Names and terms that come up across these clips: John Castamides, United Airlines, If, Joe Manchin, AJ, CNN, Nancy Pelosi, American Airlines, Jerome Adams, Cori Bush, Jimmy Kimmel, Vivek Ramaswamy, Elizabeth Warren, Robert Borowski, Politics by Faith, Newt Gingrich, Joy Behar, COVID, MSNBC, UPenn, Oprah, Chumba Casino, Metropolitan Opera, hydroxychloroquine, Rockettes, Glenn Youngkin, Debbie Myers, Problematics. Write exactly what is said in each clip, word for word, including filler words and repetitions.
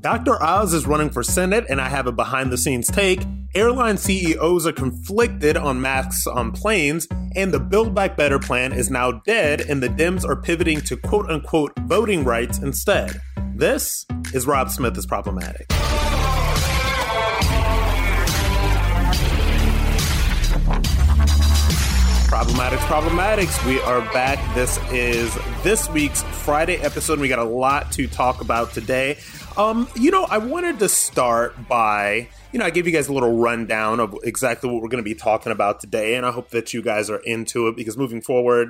Doctor Oz is running for Senate, and I have a behind-the-scenes take. Airline C E Os are conflicted on masks on planes, and the Build Back Better plan is now dead, and the Dems are pivoting to quote-unquote voting rights instead. This is Rob Smith is Problematic. Problematics, Problematics, we are back. This is this week's Friday episode. We got a lot to talk about today. Um, you know, I wanted to start by, you know, I gave you guys a little rundown of exactly what we're going to be talking about today, and I hope that you guys are into it because moving forward,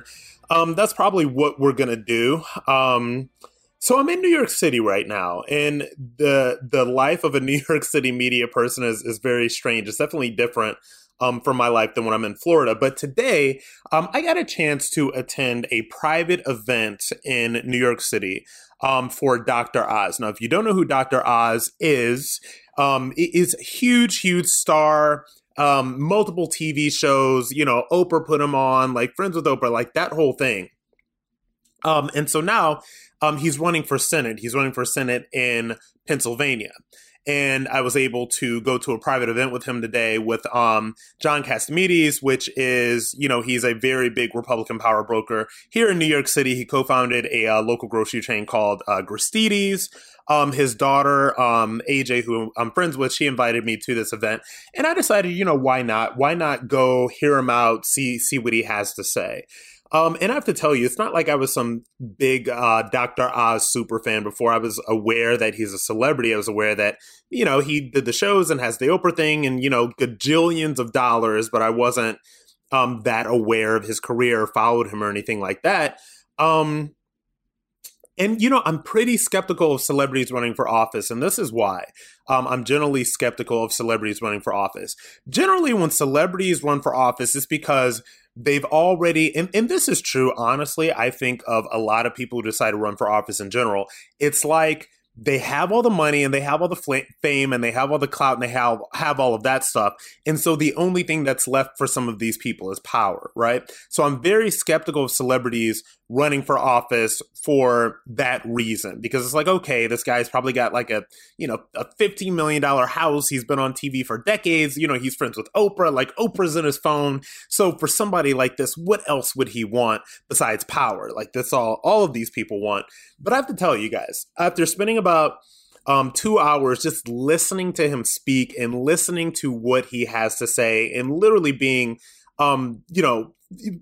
um, that's probably what we're going to do. Um, so I'm in New York City right now, and the the life of a New York City media person is, is very strange. It's definitely different Um, for my life than when I'm in Florida. But today, um, I got a chance to attend a private event in New York City um, for Doctor Oz. Now, if you don't know who Doctor Oz is, um, it is a huge, huge star, um, multiple T V shows, you know, Oprah put him on, like Friends with Oprah, like that whole thing. Um, and so now um, he's running for Senate. He's running for Senate in Pennsylvania. And I was able to go to a private event with him today with um, John Castamides, which is, you know, he's a very big Republican power broker here in New York City. He co-founded a uh, local grocery chain called uh, Gristides. Um, his daughter, um, A J, who I'm friends with, she invited me to this event. And I decided, you know, why not? Why not go hear him out, see see what he has to say? Um, and I have to tell you, it's not like I was some big uh, Doctor Oz super fan before. I was aware that he's a celebrity. I was aware that, you know, he did the shows and has the Oprah thing and, you know, gajillions of dollars. But I wasn't um, that aware of his career, or followed him or anything like that. Um, and, you know, I'm pretty skeptical of celebrities running for office. And this is why um, I'm generally skeptical of celebrities running for office. Generally, when celebrities run for office, it's because they've already, and, and this is true, honestly, I think of a lot of people who decide to run for office in general. It's like they have all the money and they have all the fl- fame and they have all the clout and they have, have all of that stuff. And so the only thing that's left for some of these people is power, right? So I'm very skeptical of celebrities running for office for that reason, because it's like, okay, this guy's probably got like a, you know, a fifteen million dollars house. He's been on T V for decades. You know, he's friends with Oprah, like Oprah's in his phone. So for somebody like this, what else would he want besides power? Like that's all, all of these people want. But I have to tell you guys, after spending about um, two hours just listening to him speak and listening to what he has to say and literally being, um, you know,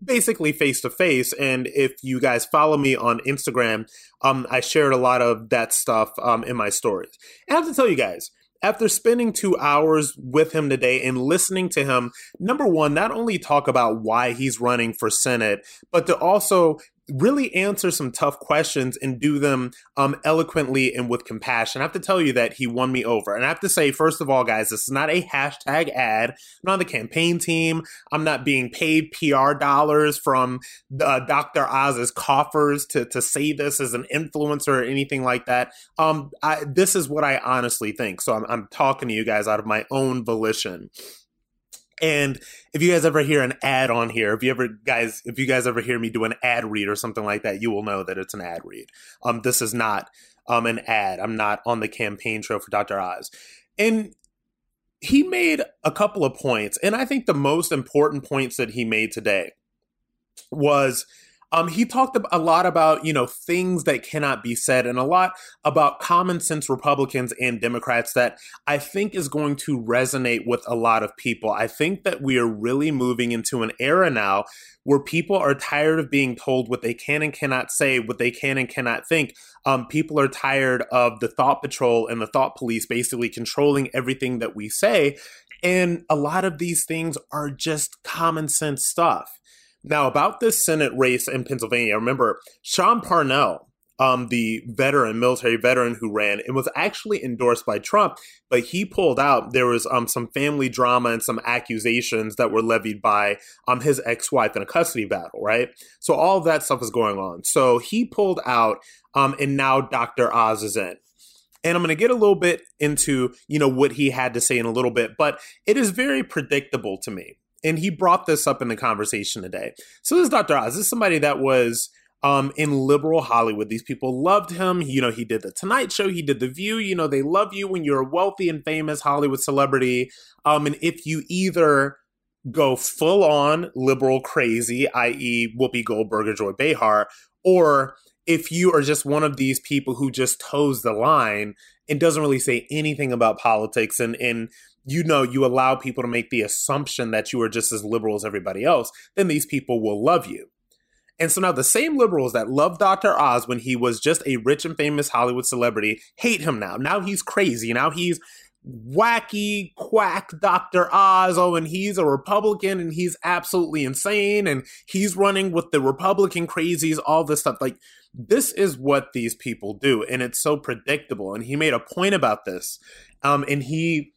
basically face to face. And if you guys follow me on Instagram, um, I shared a lot of that stuff um, in my stories. I have to tell you guys, after spending two hours with him today and listening to him, number one, not only talk about why he's running for Senate, but to also really answer some tough questions and do them um, eloquently and with compassion. I have to tell you that he won me over. And I have to say, first of all, guys, this is not a hashtag ad. I'm not on the campaign team. I'm not being paid P R dollars from uh, Doctor Oz's coffers to, to say this as an influencer or anything like that. Um, I, this is what I honestly think. So I'm, I'm talking to you guys out of my own volition. And if you guys ever hear an ad on here, if you ever guys, if you guys ever hear me do an ad read or something like that, you will know that it's an ad read. Um, this is not um an ad. I'm not on the campaign trail for Doctor Oz. And he made a couple of points, and I think the most important points that he made today was um he talked a lot about, you know, things that cannot be said, and a lot about common sense Republicans and Democrats that I think is going to resonate with a lot of people. I think that we are really moving into an era now where people are tired of being told what they can and cannot say, what they can and cannot think. Um, people are tired of the thought patrol and the thought police basically controlling everything that we say. And a lot of these things are just common sense stuff. Now, about this Senate race in Pennsylvania, remember Sean Parnell, um, the veteran, military veteran who ran and was actually endorsed by Trump, but he pulled out. There was um, some family drama and some accusations that were levied by um, his ex-wife in a custody battle, right? So all of that stuff is going on. So he pulled out, um, and now Doctor Oz is in. And I'm going to get a little bit into, you know, what he had to say in a little bit, but it is very predictable to me. And he brought this up in the conversation today. So this is Doctor Oz. This is somebody that was um, in liberal Hollywood. These people loved him. You know, he did The Tonight Show. He did The View. You know, they love you when you're a wealthy and famous Hollywood celebrity. Um, and if you either go full on liberal crazy, that is. Whoopi Goldberg or Joy Behar, or if you are just one of these people who just toes the line and doesn't really say anything about politics and and you know, you allow people to make the assumption that you are just as liberal as everybody else, then these people will love you. And so now the same liberals that loved Doctor Oz when he was just a rich and famous Hollywood celebrity hate him now. Now he's crazy. Now he's wacky, quack Doctor Oz. Oh, and he's a Republican and he's absolutely insane. And he's running with the Republican crazies, all this stuff. Like, this is what these people do. And it's so predictable. And he made a point about this. Um, and he...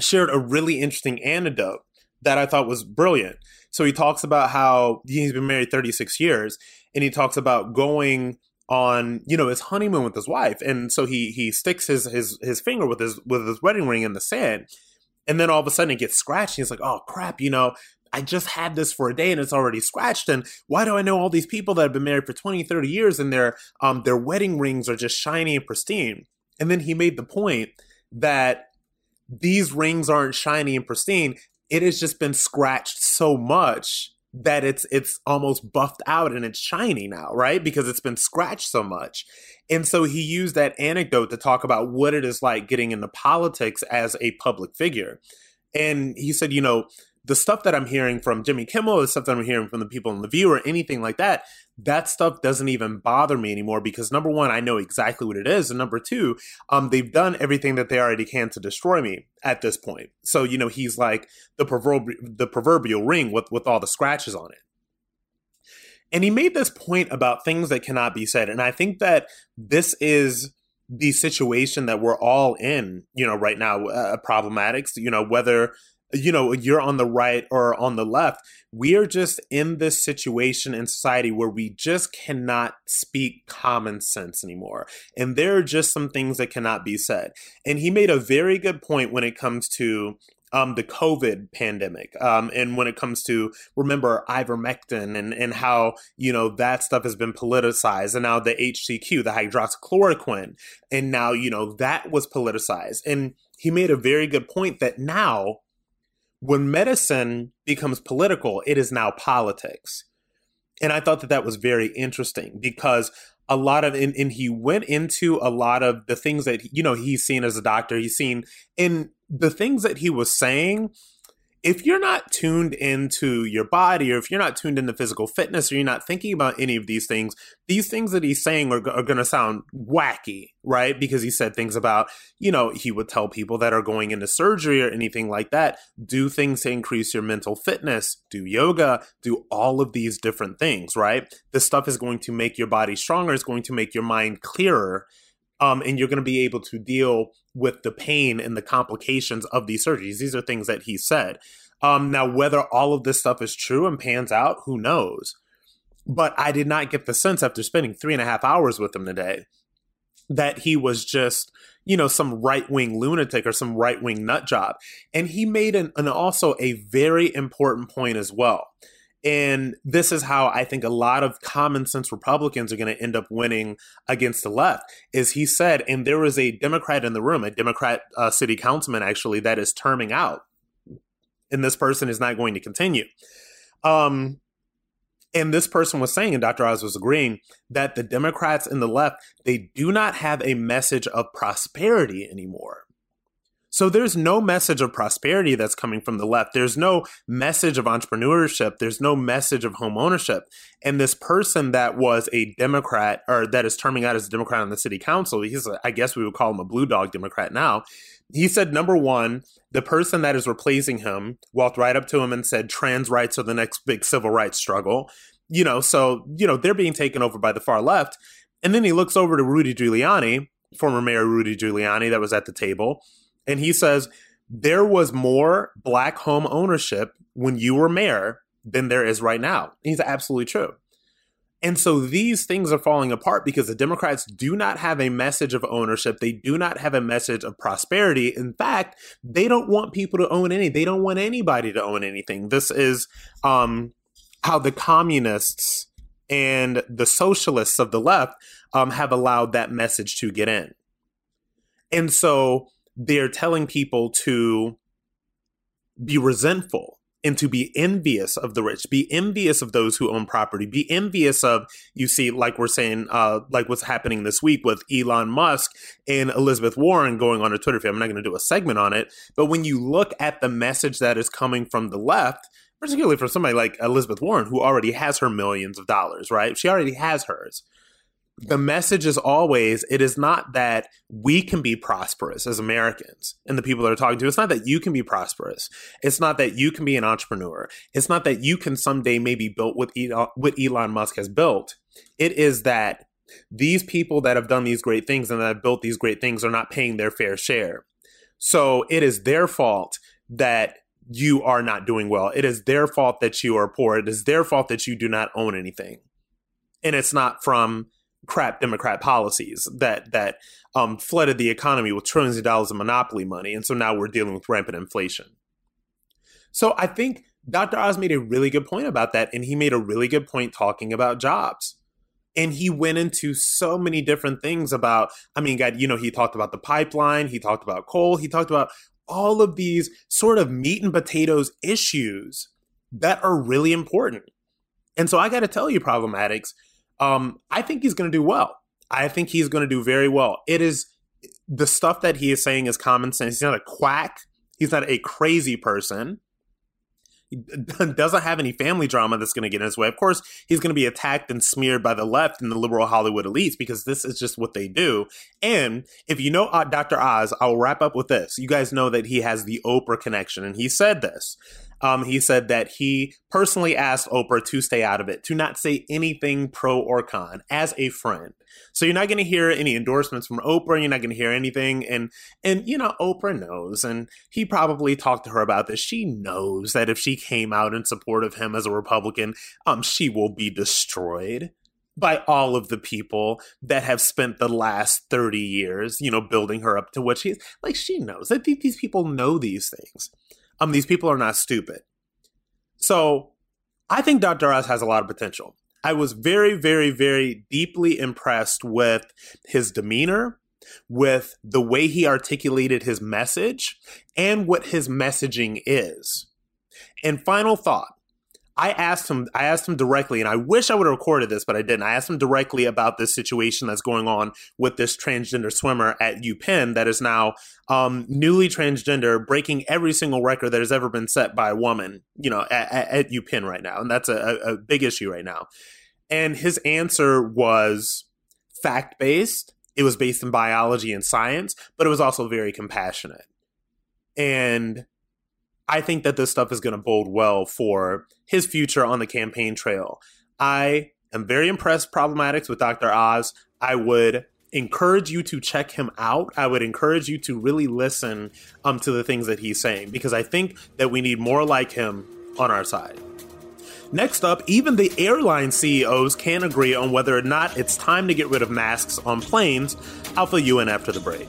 shared a really interesting anecdote that I thought was brilliant. So he talks about how he's been married thirty-six years, and he talks about going on, you know, his honeymoon with his wife. And so he he sticks his his his finger with his with his wedding ring in the sand, and then all of a sudden it gets scratched. He's like, oh crap, you know, I just had this for a day and it's already scratched. And why do I know all these people that have been married for twenty, thirty years and their um their wedding rings are just shiny and pristine? And then he made the point that these rings aren't shiny and pristine. It has just been scratched so much that it's it's almost buffed out and it's shiny now, right? Because it's been scratched so much. And so he used that anecdote to talk about what it is like getting into politics as a public figure. And he said, you know, the stuff that I'm hearing from Jimmy Kimmel, the stuff that I'm hearing from the people in The View or anything like that, that stuff doesn't even bother me anymore because, number one, I know exactly what it is. And number two, um, they've done everything that they already can to destroy me at this point. So, you know, he's like the proverbial, the proverbial ring with, with all the scratches on it. And he made this point about things that cannot be said. And I think that this is the situation that we're all in, you know, right now, uh, problematics, you know, whether you know, you're on the right or on the left. We are just in this situation in society where we just cannot speak common sense anymore. And there are just some things that cannot be said. And he made a very good point when it comes to um, the COVID pandemic. Um, and when it comes to, remember, ivermectin and, and how, you know, that stuff has been politicized. And now the H C Q, the hydroxychloroquine, and now, you know, that was politicized. And he made a very good point that now, when medicine becomes political, it is now politics. And I thought that that was very interesting because a lot of, and, and he went into a lot of the things that, you know, he's seen as a doctor, he's seen, and the things that he was saying, if you're not tuned into your body, or if you're not tuned into physical fitness, or you're not thinking about any of these things, these things that he's saying are, are going to sound wacky, right? Because he said things about, you know, he would tell people that are going into surgery or anything like that, do things to increase your mental fitness, do yoga, do all of these different things, right? This stuff is going to make your body stronger. It's going to make your mind clearer. Um, and you're going to be able to deal with the pain and the complications of these surgeries. These are things that he said. Um, now, whether all of this stuff is true and pans out, who knows? But I did not get the sense after spending three and a half hours with him today that he was just, you know, some right-wing lunatic or some right-wing nut job. And he made an, an also a very important point as well. And this is how I think a lot of common sense Republicans are going to end up winning against the left, is he said, and there was a Democrat in the room, a Democrat uh, city councilman, actually, that is terming out. And this person is not going to continue. Um, and this person was saying, and Doctor Oz was agreeing, that the Democrats in the left, they do not have a message of prosperity anymore. So there's no message of prosperity that's coming from the left. There's no message of entrepreneurship. There's no message of home ownership. And this person that was a Democrat, or that is terming out as a Democrat on the city council, he's, a, I guess we would call him a blue dog Democrat now. He said, number one, the person that is replacing him walked right up to him and said, trans rights are the next big civil rights struggle. You know, so, you know, they're being taken over by the far left. And then he looks over to Rudy Giuliani, former Mayor Rudy Giuliani, that was at the table. And he says, there was more black home ownership when you were mayor than there is right now. And he's absolutely true. And so these things are falling apart because the Democrats do not have a message of ownership. They do not have a message of prosperity. In fact, they don't want people to own any. They don't want anybody to own anything. This is um, how the communists and the socialists of the left um, have allowed that message to get in. And so they're telling people to be resentful and to be envious of the rich, be envious of those who own property, be envious of, you see, like we're saying, uh, like what's happening this week with Elon Musk and Elizabeth Warren going on a Twitter feed. I'm not going to do a segment on it. But when you look at the message that is coming from the left, particularly from somebody like Elizabeth Warren, who already has her millions of dollars, right? She already has hers. The message is always, it is not that we can be prosperous as Americans and the people that are talking to. It's not that you can be prosperous. It's not that you can be an entrepreneur. It's not that you can someday maybe build what Elon, what Elon Musk has built. It is that these people that have done these great things and that have built these great things are not paying their fair share. So it is their fault that you are not doing well. It is their fault that you are poor. It is their fault that you do not own anything. And it's not from crap Democrat policies that that um, flooded the economy with trillions of dollars of monopoly money. And so now we're dealing with rampant inflation. So I think Doctor Oz made a really good point about that. And he made a really good point talking about jobs. And he went into so many different things about, I mean, God, you know, he talked about the pipeline. He talked about coal. He talked about all of these sort of meat and potatoes issues that are really important. And so I got to tell you, Problematics, Um, I think he's going to do well. I think he's going to do very well. It is the stuff that he is saying is common sense. He's not a quack. He's not a crazy person. He doesn't have any family drama that's going to get in his way. Of course, he's going to be attacked and smeared by the left and the liberal Hollywood elites because this is just what they do. And if you know uh, Doctor Oz, I'll wrap up with this. You guys know that he has the Oprah connection, and he said this. Um, he said that he personally asked Oprah to stay out of it, to not say anything pro or con as a friend. So you're not going to hear any endorsements from Oprah. You're not going to hear anything. And, and, you know, Oprah knows, and he probably talked to her about this. She knows that if she came out in support of him as a Republican, um, she will be destroyed by all of the people that have spent the last thirty years, you know, building her up to what she is. Like, she knows that these people know these things. Um, these people are not stupid. So I think Doctor Oz has a lot of potential. I was very, very, very deeply impressed with his demeanor, with the way he articulated his message, and what his messaging is. And final thought, I asked him, I asked him directly, and I wish I would have recorded this, but I didn't. I asked him directly about this situation that's going on with this transgender swimmer at UPenn that is now um, newly transgender, breaking every single record that has ever been set by a woman, you know, at, at, at UPenn right now. And that's a, a big issue right now. And his answer was fact-based. It was based in biology and science, but it was also very compassionate. And I think that this stuff is going to bode well for his future on the campaign trail. I am very impressed, Problematics, with Doctor Oz. I would encourage you to check him out. I would encourage you to really listen um, to the things that he's saying, because I think that we need more like him on our side. Next up, even the airline C E Os can't agree on whether or not it's time to get rid of masks on planes. I'll fill you in after the break.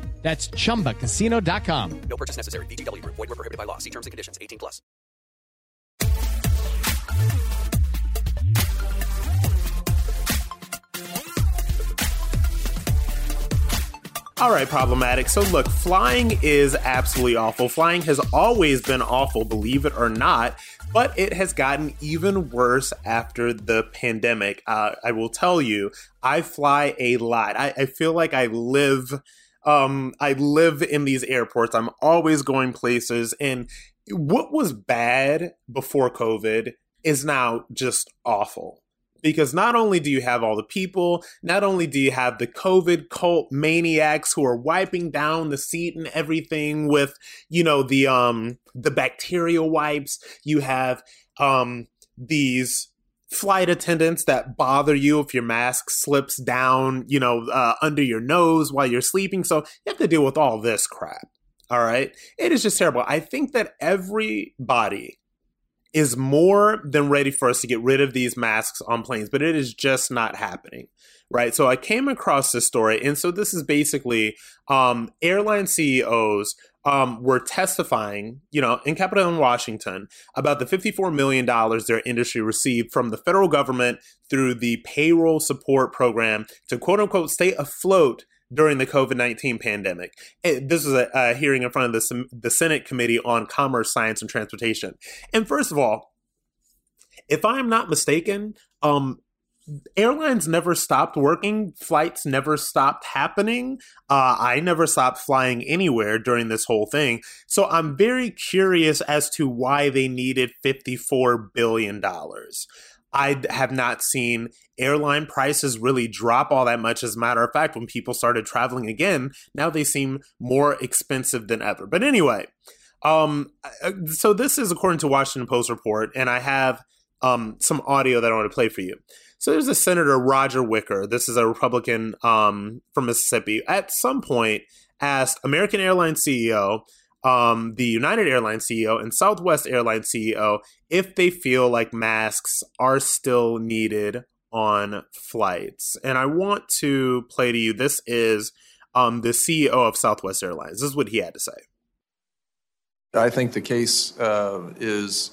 That's Chumba Casino dot com. No purchase necessary. V G W Group. Void where prohibited by law. See terms and conditions. eighteen plus. All right, Problematic. So look, flying is absolutely awful. Flying has always been awful, believe it or not, but it has gotten even worse after the pandemic. Uh, I will tell you, I fly a lot. I, I feel like I live... Um, I live in these airports. I'm always going places. And what was bad before COVID is now just awful. Because not only do you have all the people, not only do you have the COVID cult maniacs who are wiping down the seat and everything with, you know, the um the bacterial wipes, you have um these flight attendants that bother you if your mask slips down, you know, uh, under your nose while you're sleeping. So you have to deal with all this crap. All right. It is just terrible. I think that everybody is more than ready for us to get rid of these masks on planes, but it is just not happening. Right. So I came across this story. And so this is basically um, airline C E Os Um, were testifying, you know, in Capitol in Washington about the fifty-four million dollars their industry received from the federal government through the payroll support program to, quote unquote, stay afloat during the COVID nineteen pandemic. It, this was a, a hearing in front of the, the Senate Committee on Commerce, Science, and Transportation. And first of all, if I'm not mistaken, um, airlines never stopped working. Flights never stopped happening. Uh, I never stopped flying anywhere during this whole thing. So I'm very curious as to why they needed fifty-four billion dollars. I have not seen airline prices really drop all that much. As a matter of fact, when people started traveling again, now they seem more expensive than ever. But anyway, um, so this is according to Washington Post report, and I have um, some audio that I want to play for you. So there's a Senator Roger Wicker, this is a Republican um, from Mississippi, at some point asked American Airlines C E O, um, the United Airlines C E O, and Southwest Airlines C E O if they feel like masks are still needed on flights. And I want to play to you, this is um, the C E O of Southwest Airlines. This is what he had to say. I think the case uh, is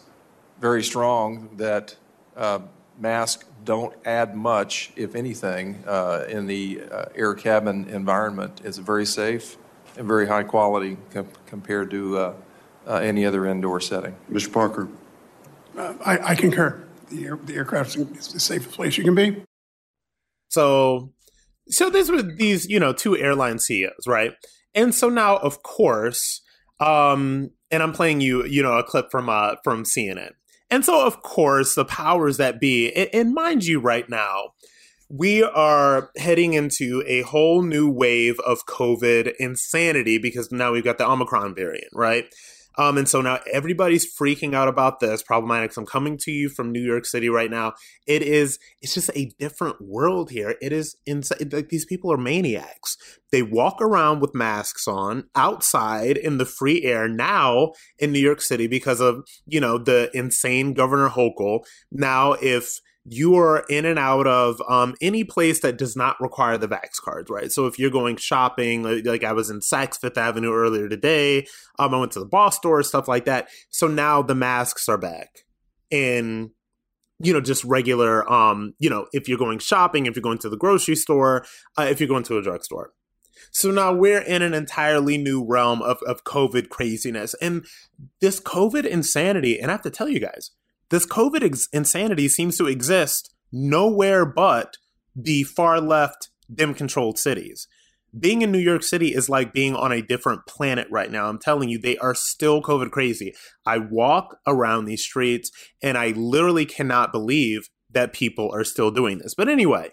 very strong that uh, masks don't add much, if anything, uh, in the uh, air cabin environment. It's very safe and very high quality com- compared to uh, uh, any other indoor setting. Mister Parker. Uh, I, I concur. The, air, the aircraft is the safest place you can be. So, so these were these, you know, two airline C E Os, right? And so now, of course, um, and I'm playing you, you know, a clip from uh, from C N N. And so, of course, the powers that be, and, and mind you, right now, we are heading into a whole new wave of COVID insanity because now we've got the Omicron variant, right? Um, and so now everybody's freaking out about this. Problematics, I'm coming to you from New York City right now. It is, it's just a different world here. It is insane. Like, these people are maniacs. They walk around with masks on outside in the free air now in New York City because of, you know, the insane Governor Hochul. Now, if you are in and out of um, any place that does not require the Vax cards, right? So if you're going shopping, like, like I was in Saks Fifth Avenue earlier today, um, I went to the Boss store, stuff like that. So now the masks are back in, you know, just regular, um, you know, if you're going shopping, if you're going to the grocery store, uh, if you're going to a drugstore. So now we're in an entirely new realm of, of COVID craziness. And this COVID insanity, and I have to tell you guys, this COVID ex- insanity seems to exist nowhere but the far left, Dem-controlled cities. Being in New York City is like being on a different planet right now. I'm telling you, they are still COVID crazy. I walk around these streets and I literally cannot believe that people are still doing this. But anyway,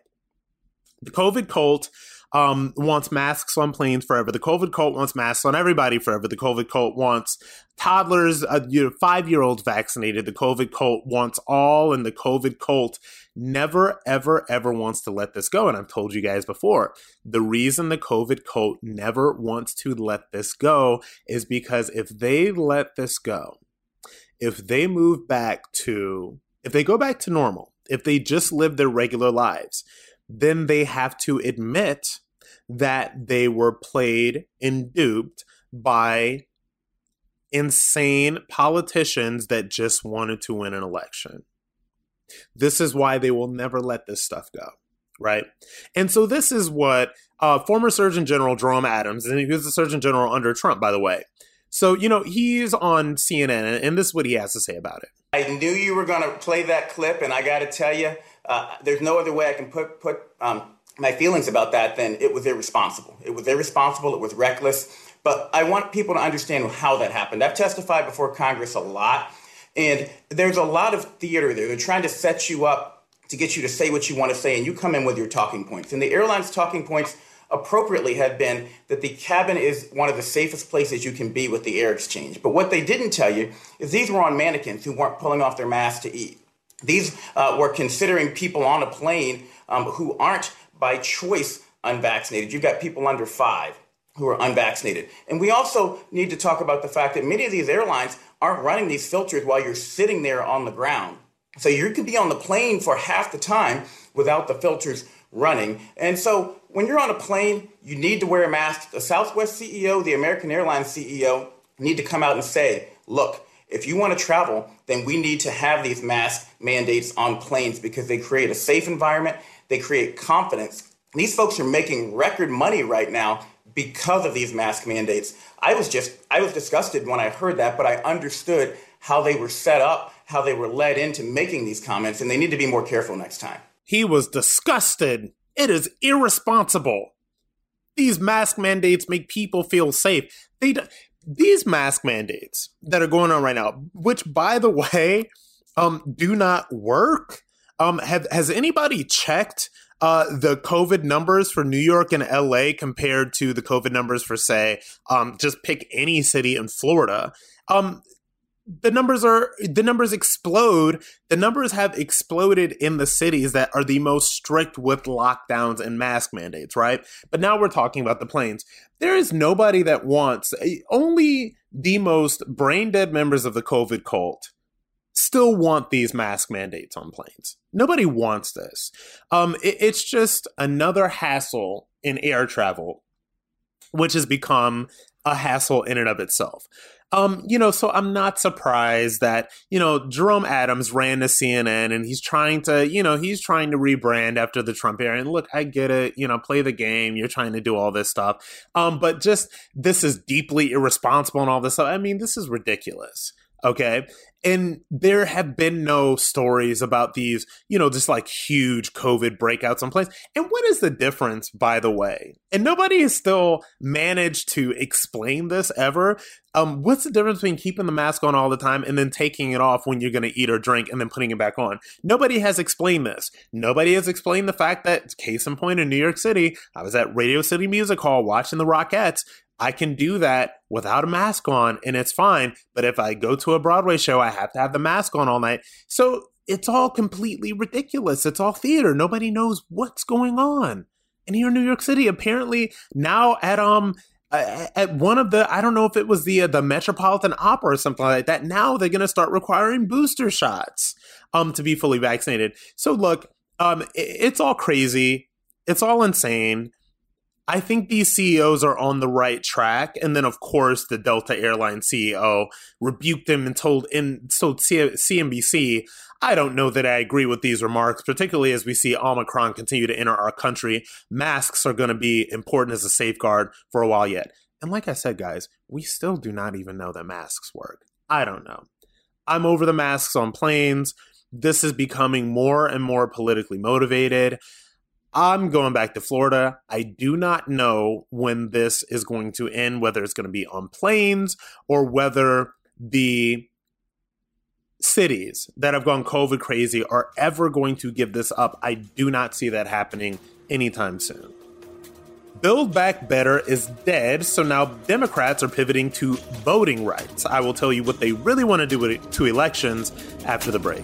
the COVID cult um, wants masks on planes forever. The COVID cult wants masks on everybody forever. The COVID cult wants toddlers, uh, you know, five-year-olds vaccinated. The COVID cult wants all, and the COVID cult never, ever, ever wants to let this go. And I've told you guys before, the reason the COVID cult never wants to let this go is because if they let this go, if they move back to, if they go back to normal, if they just live their regular lives, then they have to admit that they were played and duped by insane politicians that just wanted to win an election. This is why they will never let this stuff go, right? And so this is what uh, former Surgeon General Jerome Adams, and he was the Surgeon General under Trump, by the way. So, you know, he's on C N N, and this is what he has to say about it. I knew you were going to play that clip, and I got to tell you, Uh, there's no other way I can put put um, my feelings about that than it was irresponsible. It was irresponsible. It was reckless. But I want people to understand how that happened. I've testified before Congress a lot, and there's a lot of theater there. They're trying to set you up to get you to say what you want to say, and you come in with your talking points. And the airline's talking points appropriately had been that the cabin is one of the safest places you can be with the air exchange. But what they didn't tell you is these were on mannequins who weren't pulling off their masks to eat. These uh, were considering people on a plane um, who aren't by choice unvaccinated. You've got people under five who are unvaccinated. And we also need to talk about the fact that many of these airlines aren't running these filters while you're sitting there on the ground. So you could be on the plane for half the time without the filters running. And so when you're on a plane, you need to wear a mask. The Southwest C E O, the American Airlines C E O need to come out and say, look, if you want to travel, then we need to have these mask mandates on planes because they create a safe environment. They create confidence. These folks are making record money right now because of these mask mandates. I was just, I was disgusted when I heard that, but I understood how they were set up, how they were led into making these comments, and they need to be more careful next time. He was disgusted. It is irresponsible. These mask mandates make people feel safe. They do- These mask mandates that are going on right now, which, by the way, um, do not work. Um, have has anybody checked uh, the COVID numbers for New York and L A compared to the COVID numbers for, say, um, just pick any city in Florida? Um, the numbers are the numbers explode. The numbers have exploded in the cities that are the most strict with lockdowns and mask mandates, right? But now we're talking about the planes. There is nobody that wants, only the most brain dead members of the COVID cult still want these mask mandates on planes. Nobody wants this. Um, it, it's just another hassle in air travel which has become a hassle in and of itself. Um, you know, so I'm not surprised that, you know, Jerome Adams ran to C N N and he's trying to, you know, he's trying to rebrand after the Trump era. And look, I get it, you know, play the game. You're trying to do all this stuff. Um, but just this is deeply irresponsible and all this stuff. I mean, this is ridiculous. OK, and there have been no stories about these, you know, just like huge COVID breakouts in place. And what is the difference, by the way? And nobody has still managed to explain this ever. Um, what's the difference between keeping the mask on all the time and then taking it off when you're going to eat or drink and then putting it back on? Nobody has explained this. Nobody has explained the fact that, case in point, in New York City, I was at Radio City Music Hall watching the Rockettes. I can do that without a mask on and it's fine. But if I go to a Broadway show, I have to have the mask on all night. So it's all completely ridiculous. It's all theater. Nobody knows what's going on. And here in New York City, apparently now at um at one of the, I don't know if it was the uh, the Metropolitan Opera or something like that, now they're going to start requiring booster shots um to be fully vaccinated. So look, um it's all crazy. It's all insane. I think these C E Os are on the right track. And then, of course, the Delta Airlines C E O rebuked him and told in told C N B C, I don't know that I agree with these remarks, particularly as we see Omicron continue to enter our country. Masks are going to be important as a safeguard for a while yet. And like I said, guys, we still do not even know that masks work. I don't know. I'm over the masks on planes. This is becoming more and more politically motivated. I'm going back to Florida. I do not know when this is going to end, whether it's going to be on planes or whether the cities that have gone COVID crazy are ever going to give this up. I do not see that happening anytime soon. Build Back Better is dead, so now Democrats are pivoting to voting rights. I will tell you what they really want to do to elections after the break.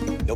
No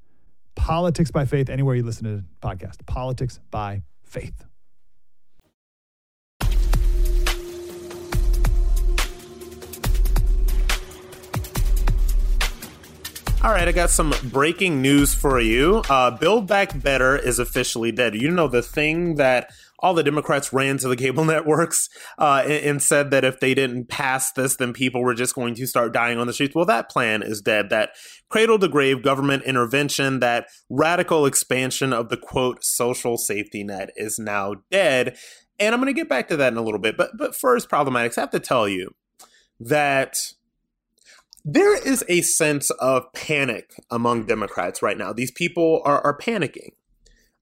Politics by Faith, anywhere you listen to the podcast. Politics by Faith. All right, I got some breaking news for you. Uh, Build Back Better is officially dead. You know, the thing that all the Democrats ran to the cable networks uh, and, and said that if they didn't pass this, then people were just going to start dying on the streets. Well, that plan is dead. That cradle-to-grave government intervention, that radical expansion of the, quote, social safety net is now dead. And I'm going to get back to that in a little bit. But, but first, Problematics, I have to tell you that there is a sense of panic among Democrats right now. These people are, are panicking.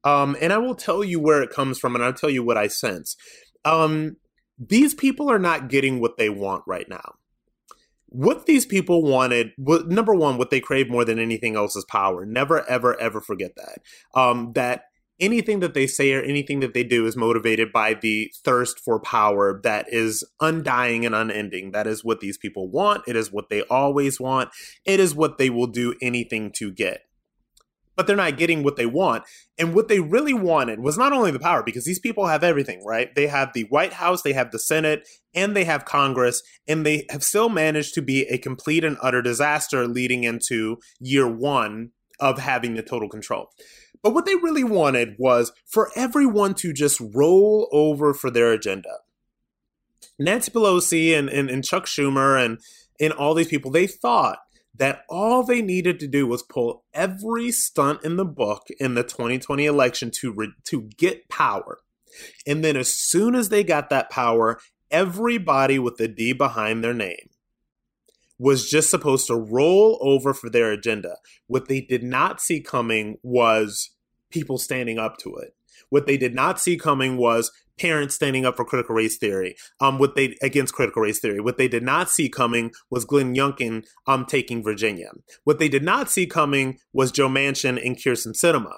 Um, and I will tell you where it comes from, and I'll tell you what I sense. Um, these people are not getting what they want right now. What these people wanted, well, number one, what they crave more than anything else is power. Never, ever, ever forget that. Um, that anything that they say or anything that they do is motivated by the thirst for power that is undying and unending. That is what these people want. It is what they always want. It is what they will do anything to get. but they're not getting what they want. And what they really wanted was not only the power, because these people have everything, right? They have the White House, they have the Senate, and they have Congress, and they have still managed to be a complete and utter disaster leading into year one of having the total control. But what they really wanted was for everyone to just roll over for their agenda. Nancy Pelosi and, and, and Chuck Schumer and, and all these people, they thought that all they needed to do was pull every stunt in the book in the twenty twenty election to re- to get power. And then as soon as they got that power, everybody with a D behind their name was just supposed to roll over for their agenda. What they did not see coming was people standing up to it. What they did not see coming was parents standing up for critical race theory, um, what they against critical race theory. What they did not see coming was Glenn Youngkin um, taking Virginia. What they did not see coming was Joe Manchin and Kyrsten Sinema,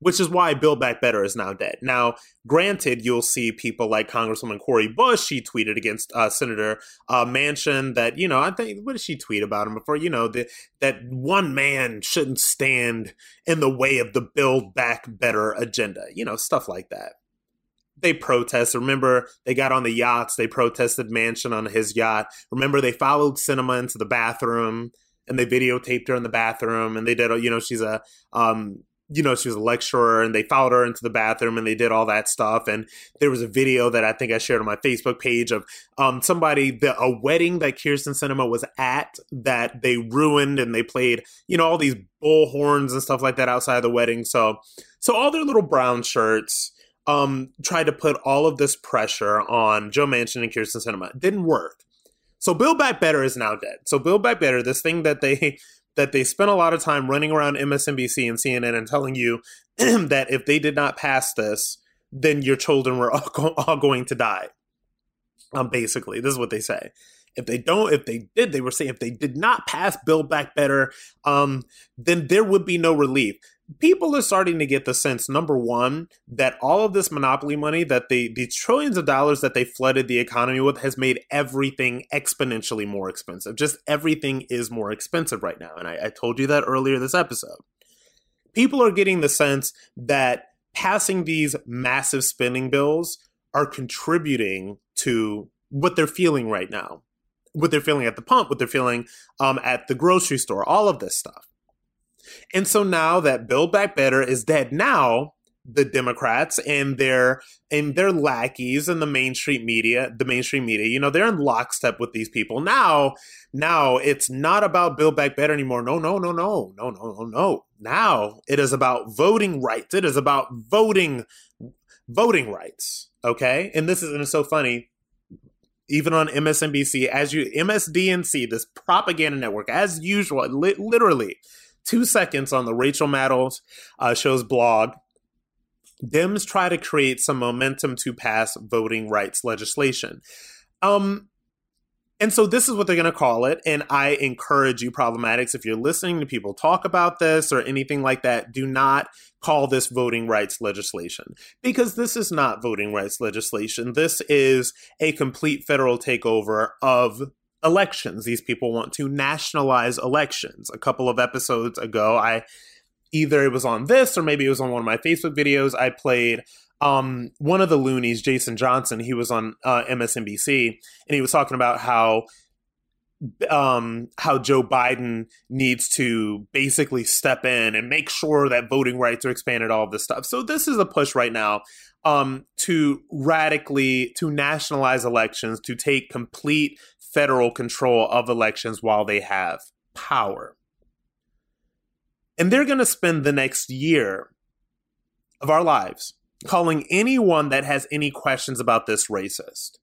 which is why Build Back Better is now dead. Now, granted, you'll see people like Congresswoman Cori Bush. She tweeted against uh, Senator uh, Manchin that, you know, I think, what did she tweet about him before? You know, the, that one man shouldn't stand in the way of the Build Back Better agenda, you know, stuff like that. They protest. Remember, they got on the yachts. They protested Manchin on his yacht. Remember, they followed Sinema into the bathroom and they videotaped her in the bathroom. And they did, you know, she's a, um, you know, she was a lecturer, and they followed her into the bathroom and they did all that stuff. And there was a video that I think I shared on my Facebook page of um, somebody, the, a wedding that Kyrsten Sinema was at that they ruined, and they played, you know, all these bull horns and stuff like that outside the wedding. So, so all their little brown shirts Um, tried to put all of this pressure on Joe Manchin and Kyrsten Sinema. It didn't work. So Build Back Better is now dead. So Build Back Better, this thing that they that they spent a lot of time running around M S N B C and C N N and telling you that if they did not pass this, then your children were all, go- all going to die. Um, basically, this is what they say. If they don't, if they did, they were saying if they did not pass Build Back Better, um, then there would be no relief. People are starting to get the sense, number one, that all of this monopoly money, that the, the trillions of dollars that they flooded the economy with has made everything exponentially more expensive. Just everything is more expensive right now. And I, I told you that earlier this episode. People are getting the sense that passing these massive spending bills are contributing to what they're feeling right now, what they're feeling at the pump, what they're feeling um, at the grocery store, all of this stuff. And so now that Build Back Better is dead, now the Democrats and their and their lackeys and the mainstream media, the mainstream media, you know, they're in lockstep with these people. Now, now it's not about Build Back Better anymore. No, no, no, no, no, no, no, no. Now it is about voting rights. It is about voting, voting rights. OK, and this is and it's so funny. Even on M S N B C, as you M S D N C, this propaganda network, as usual, li- literally. Two seconds on the Rachel Maddow's uh, show's blog. Dems try to create some momentum to pass voting rights legislation. Um, and so this is what they're going to call it. And I encourage you, problematics, if you're listening to people talk about this or anything like that, do not call this voting rights legislation, because this is not voting rights legislation. This is a complete federal takeover of elections. These people want to nationalize elections. A couple of episodes ago, I either it was on this or maybe it was on one of my Facebook videos. I played um, one of the loonies, Jason Johnson. He was on uh, M S N B C, and he was talking about how um, how Joe Biden needs to basically step in and make sure that voting rights are expanded. All of this stuff. So this is a push right now um, to radically to nationalize elections, to take complete federal control of elections while they have power. And they're going to spend the next year of our lives calling anyone that has any questions about this racist,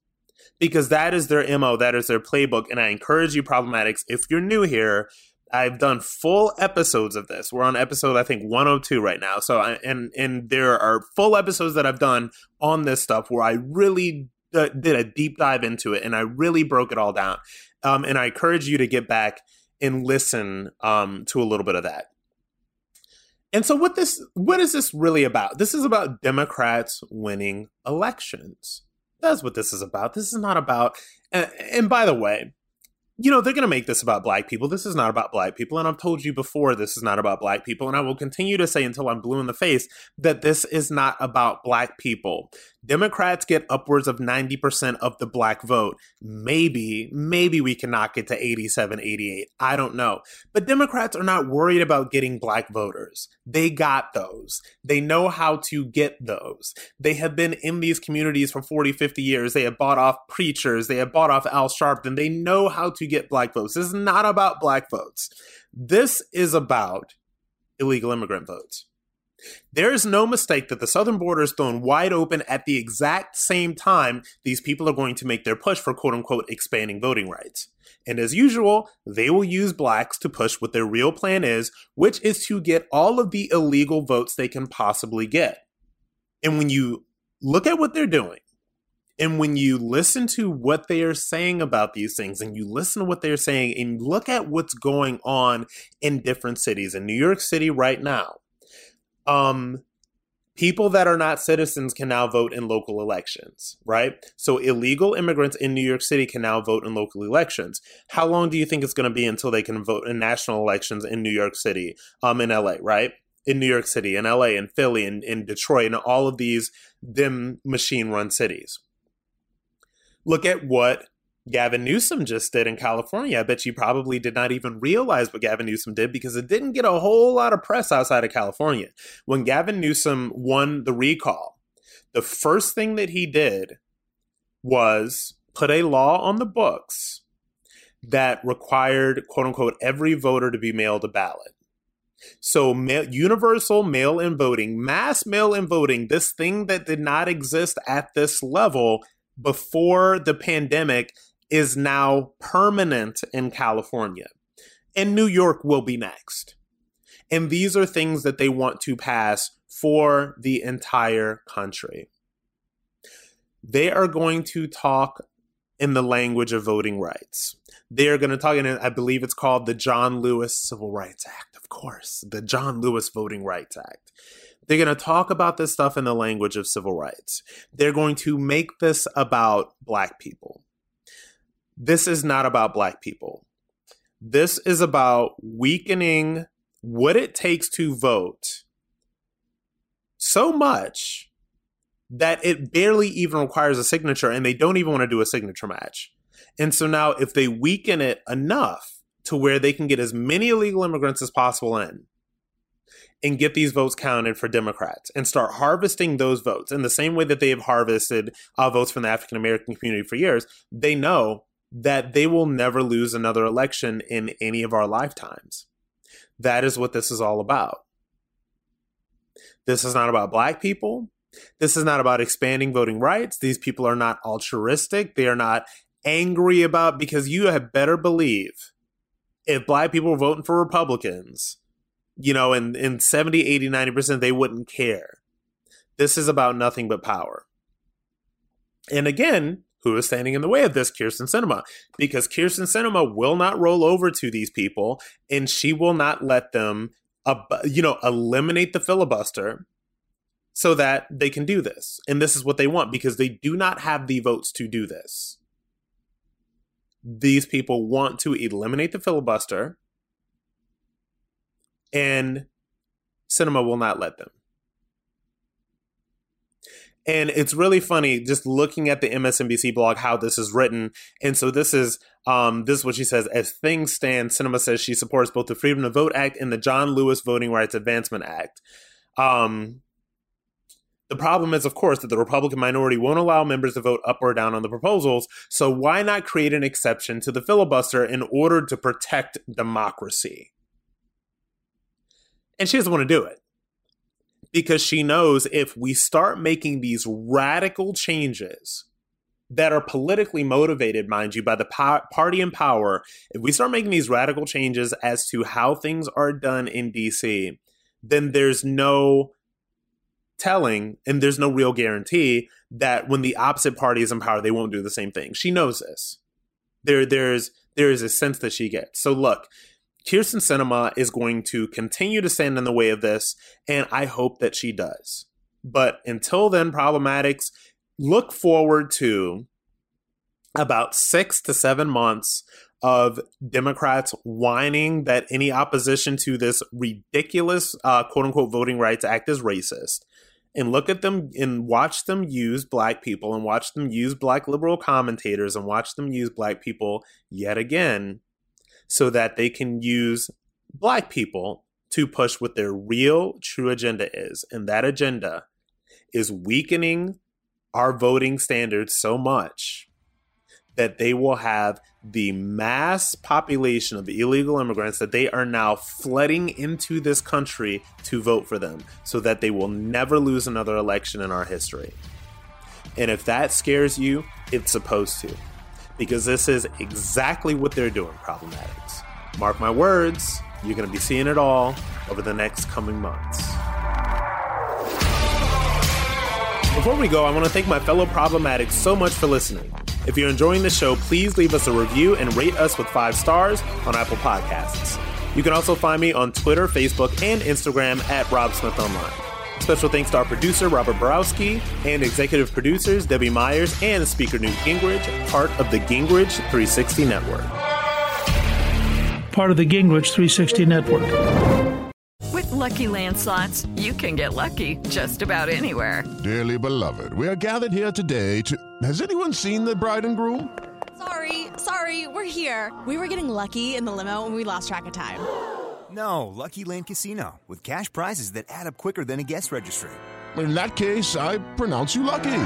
because that is their M O, that is their playbook. And I encourage you, problematics, if you're new here, I've done full episodes of this. We're on episode, I think, one oh two right now. So, I, and, and there are full episodes that I've done on this stuff where I really did a deep dive into it, and I really broke it all down. Um, and I encourage you to get back and listen um, to a little bit of that. And so what this, what is this really about? This is about Democrats winning elections. That's what this is about. This is not about, and, and by the way, you know, they're going to make this about black people. This is not about black people. And I've told you before, this is not about black people. And I will continue to say until I'm blue in the face that this is not about black people. Democrats get upwards of ninety percent of the black vote. Maybe, maybe we can knock it to eighty-seven, eighty-eight. I don't know. But Democrats are not worried about getting black voters. They got those. They know how to get those. They have been in these communities for forty, fifty years. They have bought off preachers. They have bought off Al Sharpton. They know how to get black votes. This is not about black votes. This is about illegal immigrant votes. There is no mistake that the southern border is thrown wide open at the exact same time these people are going to make their push for quote-unquote expanding voting rights. And as usual, they will use blacks to push what their real plan is, which is to get all of the illegal votes they can possibly get. And when you look at what they're doing, and when you listen to what they are saying about these things, and you listen to what they're saying, and look at what's going on in different cities, in New York City right now, Um, people that are not citizens can now vote in local elections, right? So illegal immigrants in New York City can now vote in local elections. How long do you think it's going to be until they can vote in national elections in New York City, um, in L A, right? In New York City, in L A, in Philly, in, in Detroit, and all of these them machine-run cities. Look at what Gavin Newsom just did in California. I bet you probably did not even realize what Gavin Newsom did because it didn't get a whole lot of press outside of California. When Gavin Newsom won the recall, the first thing that he did was put a law on the books that required, quote unquote, every voter to be mailed a ballot. So ma- universal mail-in voting, mass mail-in voting, this thing that did not exist at this level before the pandemic is now permanent in California, and New York will be next. And these are things that they want to pass for the entire country. They are going to talk in the language of voting rights. They are going to talk, and I believe it's called the John Lewis Civil Rights Act, of course, the John Lewis Voting Rights Act. They're going to talk about this stuff in the language of civil rights. They're going to make this about black people. This is not about black people. This is about weakening what it takes to vote so much that it barely even requires a signature, and they don't even want to do a signature match. And so now if they weaken it enough to where they can get as many illegal immigrants as possible in, and get these votes counted for Democrats and start harvesting those votes in the same way that they have harvested uh, votes from the African-American community for years, they know that they will never lose another election in any of our lifetimes. That is what this is all about. This is not about black people. This is not about expanding voting rights. These people are not altruistic. They are not angry about, because you had better believe if black people were voting for Republicans, you know, and, and seventy, eighty, ninety percent, they wouldn't care. This is about nothing but power. And again, who is standing in the way of this? Kyrsten Sinema. Because Kyrsten Sinema will not roll over to these people, and she will not let them, uh, you know, eliminate the filibuster so that they can do this. And this is what they want, because they do not have the votes to do this. These people want to eliminate the filibuster, and Sinema will not let them. And it's really funny just looking at the M S N B C blog, how this is written. And so this is um, this is what she says. As things stand, Sinema says she supports both the Freedom to Vote Act and the John Lewis Voting Rights Advancement Act. Um, the problem is, of course, that the Republican minority won't allow members to vote up or down on the proposals. So why not create an exception to the filibuster in order to protect democracy? And she doesn't want to do it because she knows if we start making these radical changes that are politically motivated, mind you, by the po- party in power, if we start making these radical changes as to how things are done in D C, then there's no telling and there's no real guarantee that when the opposite party is in power, they won't do the same thing. She knows this. There, there's, there is a sense that she gets. So look, Kyrsten Sinema is going to continue to stand in the way of this, and I hope that she does. But until then, Problematics, look forward to about six to seven months of Democrats whining that any opposition to this ridiculous, uh, quote unquote, Voting Rights Act is racist. And look at them and watch them use black people and watch them use black liberal commentators and watch them use black people yet again so that they can use black people to push what their real true agenda is. And that agenda is weakening our voting standards so much that they will have the mass population of illegal immigrants that they are now flooding into this country to vote for them so that they will never lose another election in our history. And if that scares you, it's supposed to, because this is exactly what they're doing, Problematics. Mark my words, you're going to be seeing it all over the next coming months. Before we go, I want to thank my fellow Problematics so much for listening. If you're enjoying the show, please leave us a review and rate us with five stars on Apple Podcasts. You can also find me on Twitter, Facebook, and Instagram at Rob Smith Online. Special thanks to our producer, Robert Borowski, and executive producers, Debbie Myers and Speaker Newt Gingrich, part of the Gingrich three sixty Network. Part of the Gingrich three sixty Network. With Lucky Land Slots, you can get lucky just about anywhere. Dearly beloved, we are gathered here today to... Has anyone seen the bride and groom? Sorry, sorry, we're here. We were getting lucky in the limo and we lost track of time. No, Lucky Land Casino, with cash prizes that add up quicker than a guest registry. In that case, I pronounce you lucky.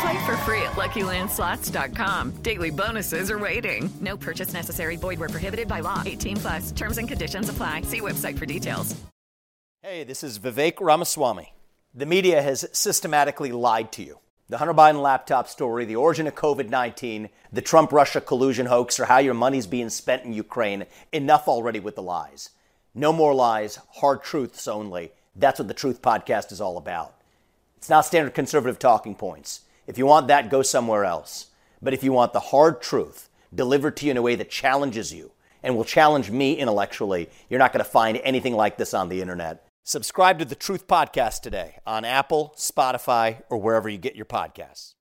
Play for free at Lucky Land Slots dot com. Daily bonuses are waiting. No purchase necessary. Void where prohibited by law. eighteen plus. Terms and conditions apply. See website for details. Hey, this is Vivek Ramaswamy. The media has systematically lied to you. The Hunter Biden laptop story, the origin of covid nineteen, the Trump-Russia collusion hoax, or how your money's being spent in Ukraine. Enough already with the lies. No more lies, hard truths only. That's what the Truth Podcast is all about. It's not standard conservative talking points. If you want that, go somewhere else. But if you want the hard truth delivered to you in a way that challenges you and will challenge me intellectually, you're not going to find anything like this on the internet. Subscribe to the Truth Podcast today on Apple, Spotify, or wherever you get your podcasts.